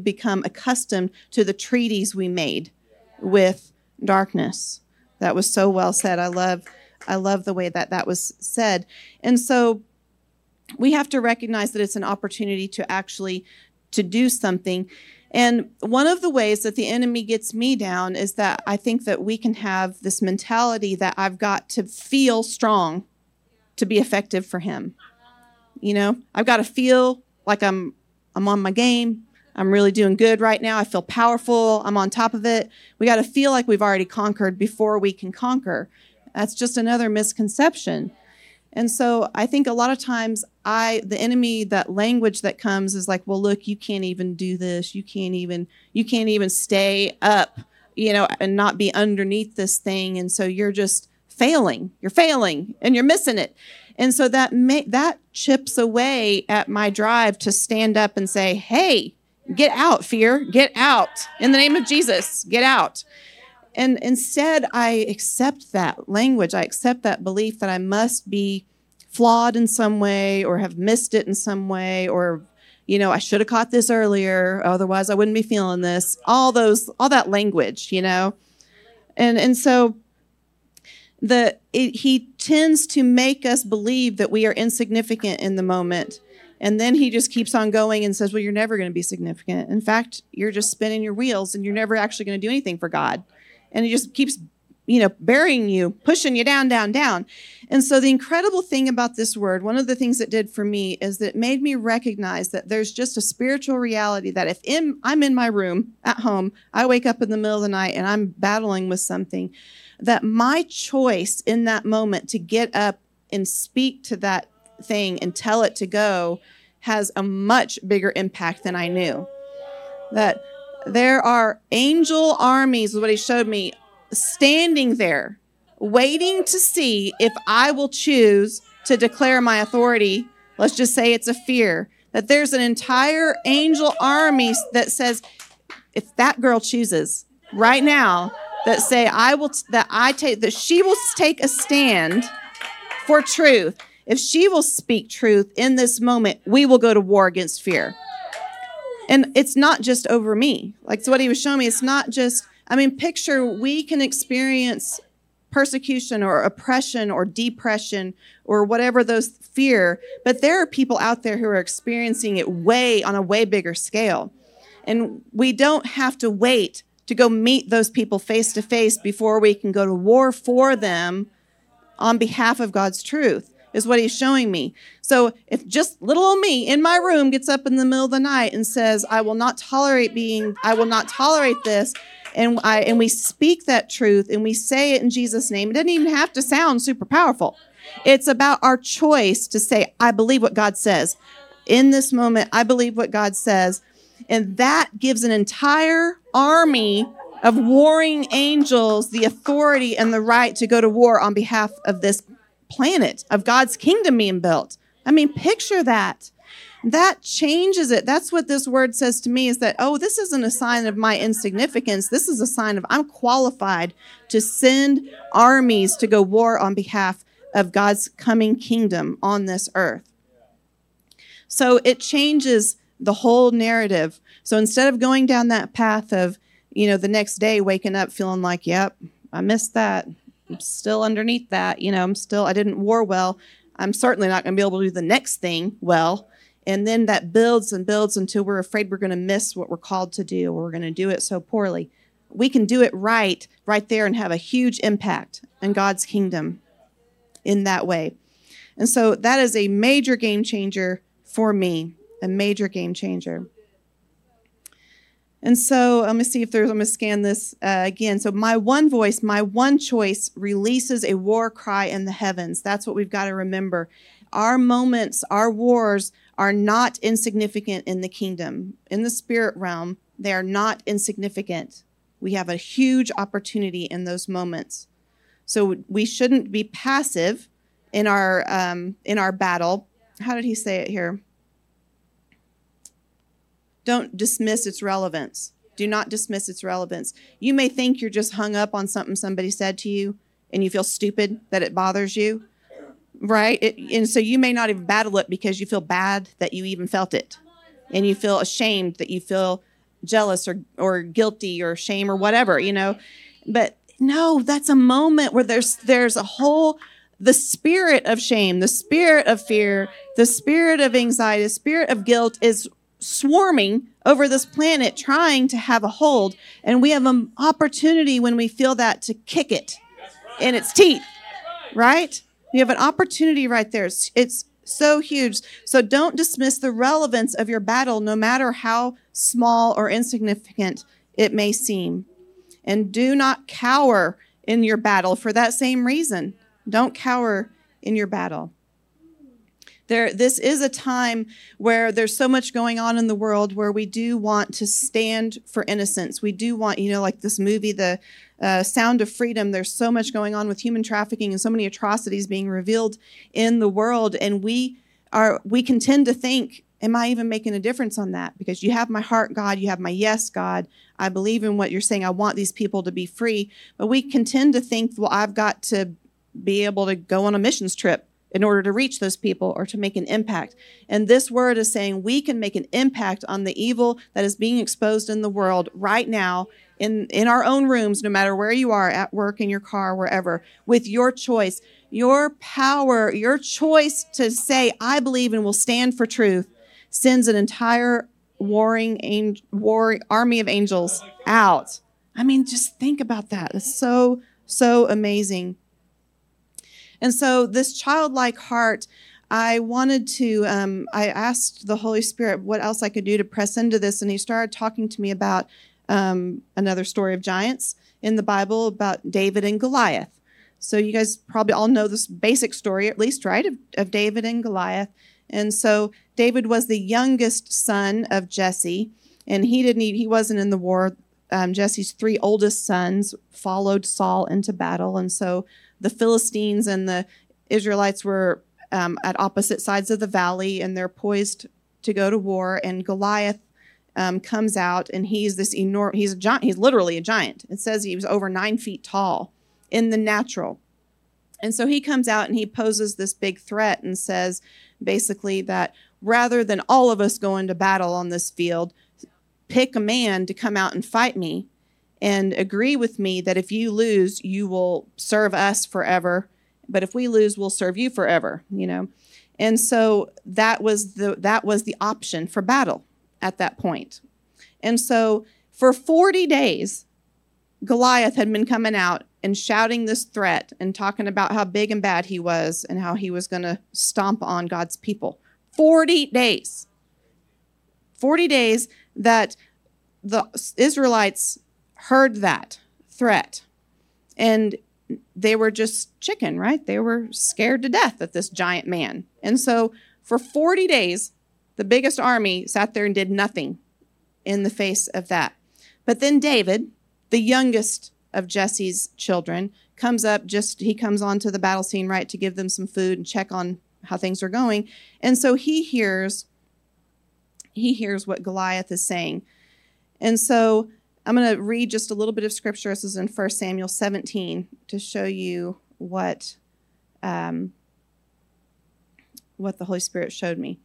become accustomed to the treaties we made with darkness. That was so well said. I love the way that was said. And so we have to recognize that it's an opportunity to actually to do something. And one of the ways that the enemy gets me down is that I think that we can have this mentality that I've got to feel strong to be effective for him. I've got to feel like I'm on my game. I'm really doing good right now. I feel powerful. I'm on top of it. We got to feel like we've already conquered before we can conquer. That's just another misconception. And so I think a lot of times the enemy, that language that comes is like, well, look, you can't even do this. You can't even stay up, and not be underneath this thing. And so you're just failing. You're failing and you're missing it. And so that chips away at my drive to stand up and say, hey, Get out, fear. Get out. In the name of Jesus, get out. And instead, I accept that language. I accept that belief that I must be flawed in some way or have missed it in some way or, you know, I should have caught this earlier. Otherwise, I wouldn't be feeling this. All that language, you know. And so he tends to make us believe that we are insignificant in the moment. And then he just keeps on going and says, well, you're never going to be significant. In fact, you're just spinning your wheels and you're never actually going to do anything for God. And he just keeps, you know, burying you, pushing you down, down, down. And so the incredible thing about this word, one of the things it did for me is that it made me recognize that there's just a spiritual reality that if I'm in my room at home, I wake up in the middle of the night and I'm battling with something, that my choice in that moment to get up and speak to that thing and tell it to go has a much bigger impact than I knew. That there are angel armies, is what he showed me, standing there, waiting to see if I will choose to declare my authority. Let's just say it's a fear. That there's an entire angel army that says, if that girl chooses right now, that say she will take a stand for truth. If she will speak truth in this moment, we will go to war against fear. And it's not just over me. Like so what he was showing me, it's not just, picture we can experience persecution or oppression or depression or whatever those fear, but there are people out there who are experiencing it on a way bigger scale. And we don't have to wait to go meet those people face to face before we can go to war for them on behalf of God's truth. Is what he's showing me. So if just little old me in my room gets up in the middle of the night and says, I will not tolerate this, and we speak that truth and we say it in Jesus' name, it doesn't even have to sound super powerful. It's about our choice to say, I believe what God says. In this moment, I believe what God says. And that gives an entire army of warring angels the authority and the right to go to war on behalf of this planet of God's kingdom being built. Picture that. That changes it. That's what this word says to me is that, this isn't a sign of my insignificance. This is a sign of I'm qualified to send armies to go war on behalf of God's coming kingdom on this earth. So it changes the whole narrative. So instead of going down that path of, the next day waking up feeling like, yep, I missed that. I'm still underneath that. I didn't war well. I'm certainly not going to be able to do the next thing well. And then that builds and builds until we're afraid we're going to miss what we're called to do or we're going to do it so poorly. We can do it right there and have a huge impact in God's kingdom in that way. And so that is a major game changer for me, a major game changer. And so let me see if I'm going to scan this again. So my one voice, my one choice releases a war cry in the heavens. That's what we've got to remember. Our moments, our wars are not insignificant in the kingdom. In the spirit realm, they are not insignificant. We have a huge opportunity in those moments. So we shouldn't be passive in our battle. How did he say it here? Don't dismiss its relevance. Do not dismiss its relevance. You may think you're just hung up on something somebody said to you and you feel stupid that it bothers you, right? And so you may not even battle it because you feel bad that you even felt it. And you feel ashamed that you feel jealous or guilty or shame or whatever, But no, that's a moment where there's a whole... The spirit of shame, the spirit of fear, the spirit of anxiety, the spirit of guilt is swarming over this planet trying to have a hold, and we have an opportunity when we feel that to kick it in its teeth, right? We have an opportunity right there. It's so huge. So don't dismiss the relevance of your battle, no matter how small or insignificant it may seem. And do not cower in your battle for that same reason. Don't cower in your battle. This is a time where there's so much going on in the world where we do want to stand for innocence. We do want, like this movie, The Sound of Freedom, there's so much going on with human trafficking and so many atrocities being revealed in the world. And we can tend to think am I even making a difference on that? Because you have my heart, God. You have my yes, God. I believe in what you're saying. I want these people to be free. But we can tend to think, well, I've got to be able to go on a missions trip in order to reach those people or to make an impact. And this word is saying we can make an impact on the evil that is being exposed in the world right now, in our own rooms, no matter where you are, at work, in your car, wherever, with your choice, your power, your choice to say, I believe and will stand for truth, sends an entire warring army of angels out. I mean, just think about that. It's so, so amazing. And so this childlike heart, I wanted to, I asked the Holy Spirit what else I could do to press into this. And he started talking to me about another story of giants in the Bible, about David and Goliath. So you guys probably all know this basic story, at least, right, of David and Goliath. And so David was the youngest son of Jesse, and he wasn't in the war. Jesse's three oldest sons followed Saul into battle. And so the Philistines and the Israelites were at opposite sides of the valley, and they're poised to go to war. And Goliath comes out, and he's this enormous, he's a giant, he's literally a giant. It says he was over 9 feet tall in the natural. And so he comes out and he poses this big threat and says basically that rather than all of us go into battle on this field, pick a man to come out and fight me and agree with me that if you lose, you will serve us forever. But if we lose, we'll serve you forever, you know. And so that was the option for battle at that point. And so for 40 days, Goliath had been coming out and shouting this threat and talking about how big and bad he was and how he was going to stomp on God's people. 40 days. 40 days that the Israelites heard that threat. And they were just chicken, right? They were scared to death at this giant man. And so for 40 days, the biggest army sat there and did nothing in the face of that. But then David, the youngest of Jesse's children, comes up, he comes onto the battle scene, right, to give them some food and check on how things are going. And so he hears what Goliath is saying. And so I'm going to read just a little bit of scripture. This is in 1 Samuel 17 to show you what the Holy Spirit showed me.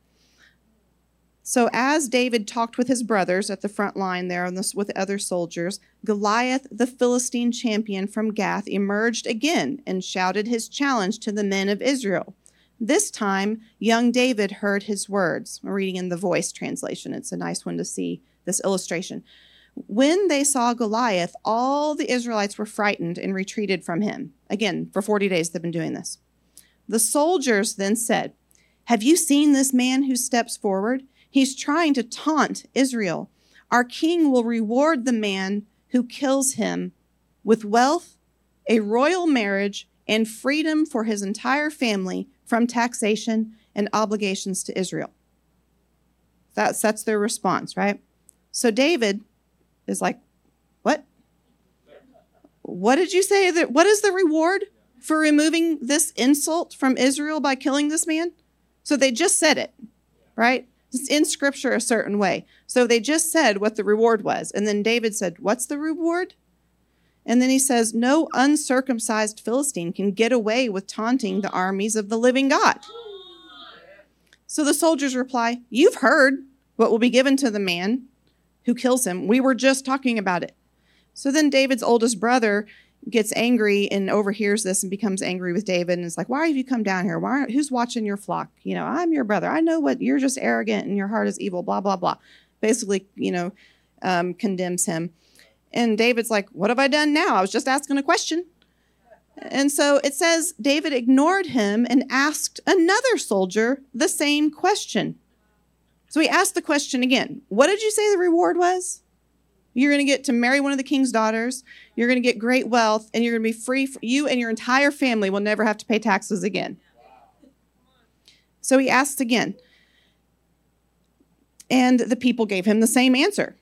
So as David talked with his brothers at the front line there with other soldiers, Goliath, the Philistine champion from Gath, emerged again and shouted his challenge to the men of Israel. This time, young David heard his words. I'm reading in the Voice translation. It's a nice one to see this illustration. When they saw Goliath, all the Israelites were frightened and retreated from him. Again, for 40 days they've been doing this. The soldiers then said, "Have you seen this man who steps forward? He's trying to taunt Israel. Our king will reward the man who kills him with wealth, a royal marriage, and freedom for his entire family from taxation and obligations to Israel." That's their response, right? So David is like, what? What did you say? What is the reward for removing this insult from Israel by killing this man? So they just said it, right? It's in scripture a certain way. So they just said what the reward was. And then David said, what's the reward? And then he says, no uncircumcised Philistine can get away with taunting the armies of the living God. So the soldiers reply, you've heard what will be given to the man who kills him. We were just talking about it. So then David's oldest brother gets angry and overhears this and becomes angry with David. And it's like, why have you come down here? Who's watching your flock? You know, I'm your brother. I know what you're just arrogant and your heart is evil, blah, blah, blah. Basically, you know, condemns him. And David's like, what have I done now? I was just asking a question. And so it says David ignored him and asked another soldier the same question. So he asked the question again. What did you say the reward was? You're going to get to marry one of the king's daughters. You're going to get great wealth, and you're going to be free. You and your entire family will never have to pay taxes again. So he asked again, and the people gave him the same answer.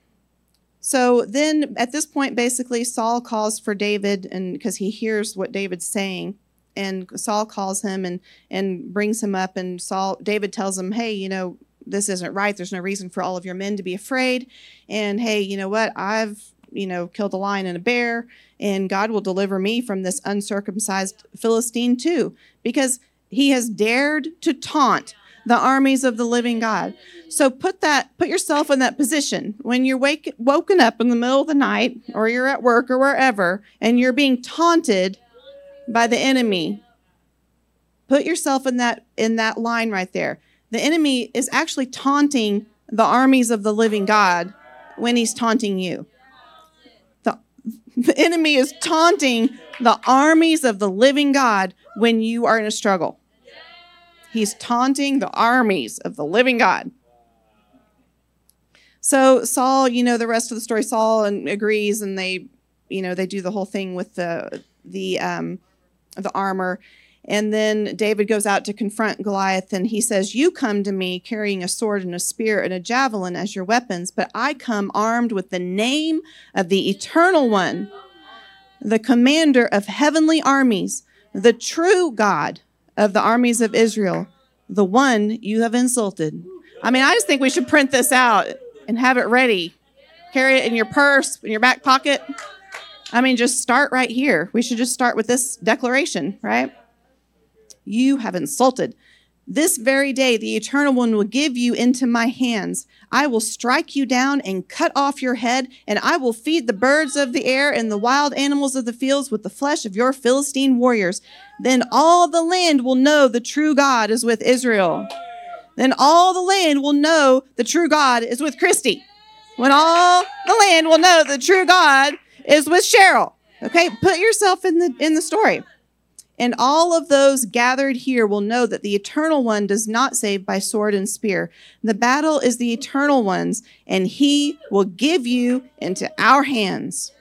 So then at this point, basically, Saul calls for David, and because he hears what David's saying, and Saul calls him and brings him up, and David tells him, hey, you know, this isn't right. There's no reason for all of your men to be afraid. And hey, you know what? I've, killed a lion and a bear, and God will deliver me from this uncircumcised Philistine too, because he has dared to taunt the armies of the living God. So put yourself in that position when you're woken up in the middle of the night, or you're at work or wherever, and you're being taunted by the enemy. Put yourself in that line right there. The enemy is actually taunting the armies of the living God when he's taunting you. The enemy is taunting the armies of the living God when you are in a struggle. He's taunting the armies of the living God. So Saul, the rest of the story, Saul agrees, and they, they do the whole thing with the armor. And then David goes out to confront Goliath, and he says, "You come to me carrying a sword and a spear and a javelin as your weapons, but I come armed with the name of the Eternal One, the Commander of heavenly armies, the true God of the armies of Israel, the one you have insulted." I mean, I just think we should print this out and have it ready. Carry it in your purse, in your back pocket. I mean, just start right here. We should just start with this declaration, right? "You have insulted. This very day, the Eternal One will give you into my hands. I will strike you down and cut off your head, and I will feed the birds of the air and the wild animals of the fields with the flesh of your Philistine warriors. Then all the land will know the true God is with Israel." Then all the land will know the true God is with Christy. When all the land will know the true God is with Cheryl. Okay, put yourself in the story. "And all of those gathered here will know that the Eternal One does not save by sword and spear. The battle is the Eternal One's, and he will give you into our hands."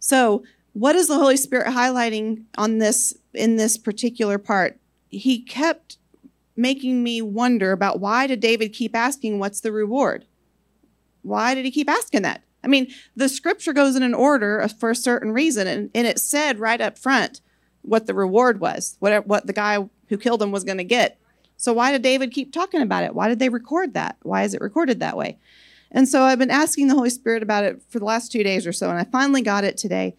So, what is the Holy Spirit highlighting on this, in this particular part? He kept making me wonder about, why did David keep asking, "What's the reward?" Why did he keep asking that? I mean, the scripture goes in an order for a certain reason, and it said right up front what the reward was, what the guy who killed him was going to get. So why did David keep talking about it? Why did they record that? Why is it recorded that way? And so I've been asking the Holy Spirit about it for the last 2 days or so, and I finally got it today.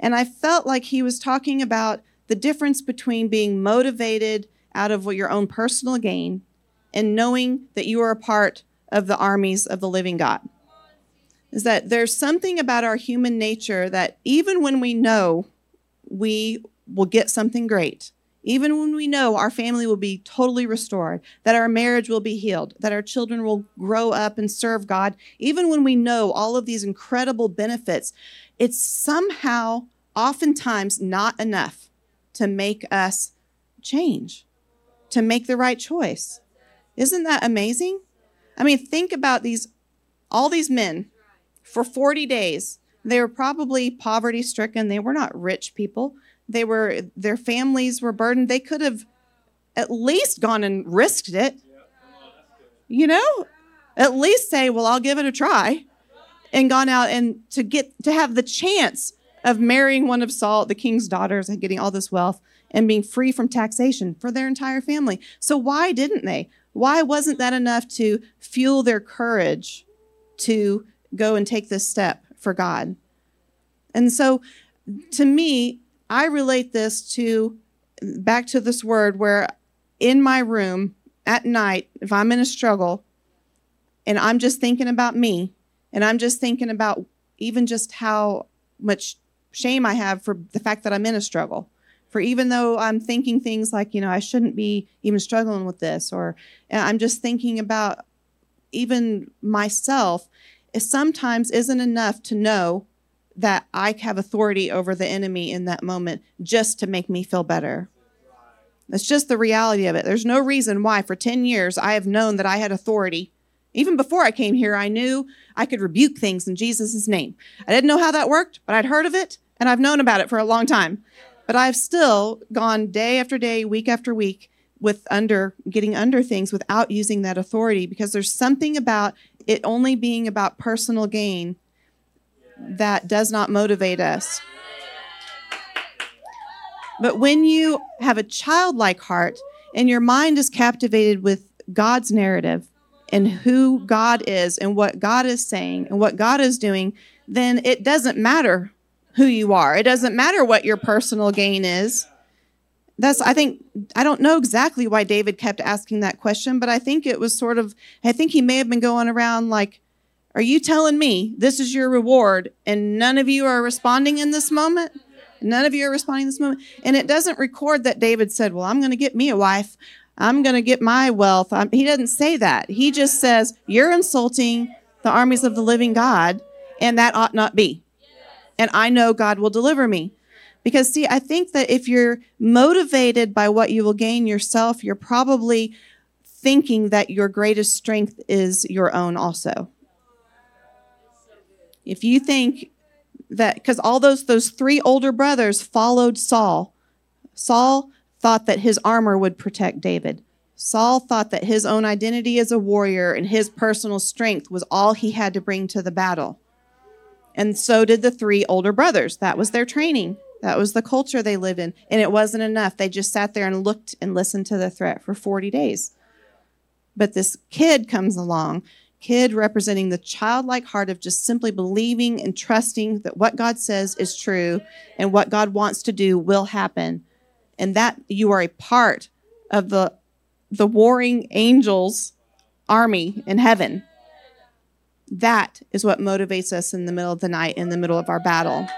And I felt like he was talking about the difference between being motivated out of your own personal gain and knowing that you are a part of the armies of the living God. Is that there's something about our human nature that even when we know we will get something great, even when we know our family will be totally restored, that our marriage will be healed, that our children will grow up and serve God, even when we know all of these incredible benefits, it's somehow oftentimes not enough to make us change, to make the right choice. Isn't that amazing? I mean, think about all these men. For 40 days, they were probably poverty-stricken. They were not rich people. Their families were burdened. They could have at least gone and risked it. At least say, "Well, I'll give it a try," and gone out and to have the chance of marrying one of Saul, the king's daughters, and getting all this wealth and being free from taxation for their entire family. So why didn't they? Why wasn't that enough to fuel their courage to go and take this step for God? And so, to me, I relate this back to this word where in my room at night, if I'm in a struggle and I'm just thinking about me, and I'm just thinking about even just how much shame I have for the fact that I'm in a struggle, for even though I'm thinking things like, I shouldn't be even struggling with this, or I'm just thinking about even myself, it sometimes isn't enough to know that I have authority over the enemy in that moment just to make me feel better. That's just the reality of it. There's no reason why for 10 years I have known that I had authority. Even before I came here, I knew I could rebuke things in Jesus' name. I didn't know how that worked, but I'd heard of it, and I've known about it for a long time. But I've still gone day after day, week after week, with getting under things without using that authority, because there's something about it only being about personal gain that does not motivate us. But when you have a childlike heart and your mind is captivated with God's narrative and who God is and what God is saying and what God is doing, then it doesn't matter who you are. It doesn't matter what your personal gain is. I don't know exactly why David kept asking that question, but I think it was I think he may have been going around like, are you telling me this is your reward and none of you are responding in this moment? None of you are responding in this moment. And it doesn't record that David said, well, I'm going to get me a wife. I'm going to get my wealth. He doesn't say that. He just says, you're insulting the armies of the living God, and that ought not be. And I know God will deliver me. Because, see, I think that if you're motivated by what you will gain yourself, you're probably thinking that your greatest strength is your own also. If you think that, because all those three older brothers followed Saul. Saul thought that his armor would protect David. Saul thought that his own identity as a warrior and his personal strength was all he had to bring to the battle. And so did the three older brothers. That was their training. That was the culture they lived in, and it wasn't enough. They just sat there and looked and listened to the threat for 40 days. But this kid comes along, kid representing the childlike heart of just simply believing and trusting that what God says is true and what God wants to do will happen, and that you are a part of the warring angels' army in heaven. That is what motivates us in the middle of the night, in the middle of our battle.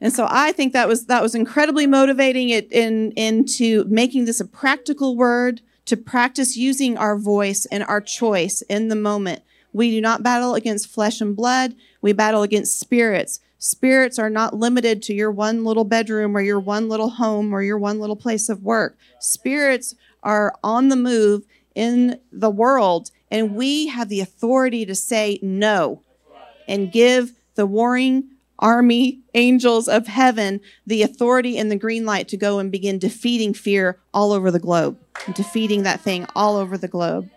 And so I think that was incredibly motivating into making this a practical word, to practice using our voice and our choice in the moment. We do not battle against flesh and blood. We battle against spirits. Spirits are not limited to your one little bedroom or your one little home or your one little place of work. Spirits are on the move in the world, and we have the authority to say no and give the warring army angels of heaven the authority and the green light to go and begin defeating fear all over the globe, defeating that thing all over the globe.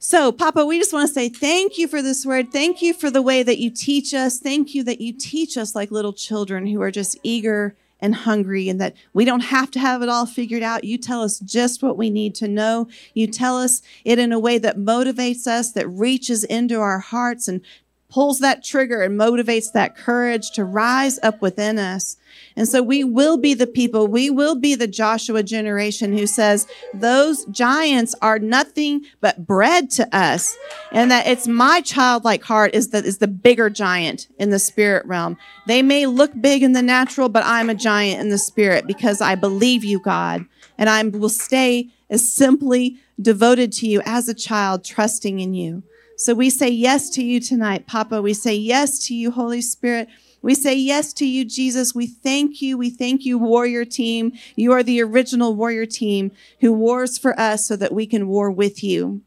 So, Papa, we just want to say thank you for this word. Thank you for the way that you teach us. Thank you that you teach us like little children who are just eager and hungry, and that we don't have to have it all figured out. You tell us just what we need to know. You tell us it in a way that motivates us, that reaches into our hearts and pulls that trigger and motivates that courage to rise up within us. And so we will be the people, we will be the Joshua generation who says those giants are nothing but bread to us, and that it's my childlike heart is the bigger giant in the spirit realm. They may look big in the natural, but I'm a giant in the spirit because I believe you, God, and I will stay as simply devoted to you as a child, trusting in you. So we say yes to you tonight, Papa. We say yes to you, Holy Spirit. We say yes to you, Jesus. We thank you. We thank you, warrior team. You are the original warrior team who wars for us so that we can war with you.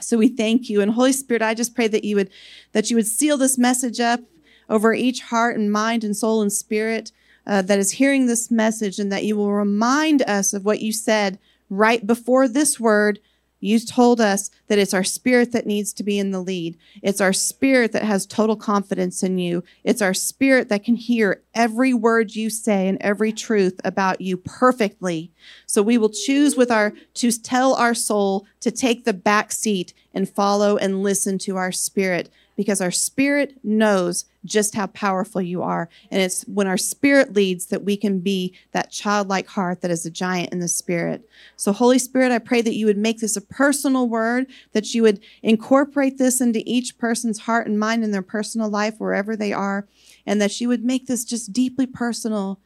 So we thank you. And Holy Spirit, I just pray that you would seal this message up over each heart and mind and soul and spirit that is hearing this message, and that you will remind us of what you said right before this word. You told us that it's our spirit that needs to be in the lead. It's our spirit that has total confidence in you. It's our spirit that can hear every word you say and every truth about you perfectly. So we will choose to tell our soul to take the back seat and follow and listen to our spirit, because our spirit knows just how powerful you are. And it's when our spirit leads that we can be that childlike heart that is a giant in the spirit. So Holy Spirit, I pray that you would make this a personal word, that you would incorporate this into each person's heart and mind in their personal life, wherever they are, and that you would make this just deeply personal.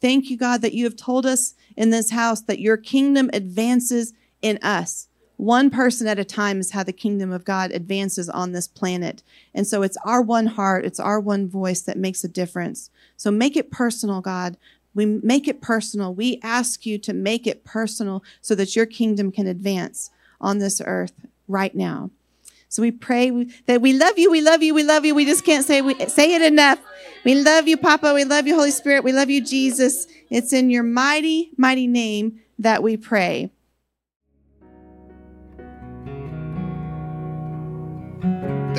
Thank you, God, that you have told us in this house that your kingdom advances in us. One person at a time is how the kingdom of God advances on this planet. And so it's our one heart, it's our one voice that makes a difference. So make it personal, God. We make it personal. We ask you to make it personal so that your kingdom can advance on this earth right now. So we pray that we love you, we love you, we love you. We just can't say it enough. We love you, Papa. We love you, Holy Spirit. We love you, Jesus. It's in your mighty, mighty name that we pray.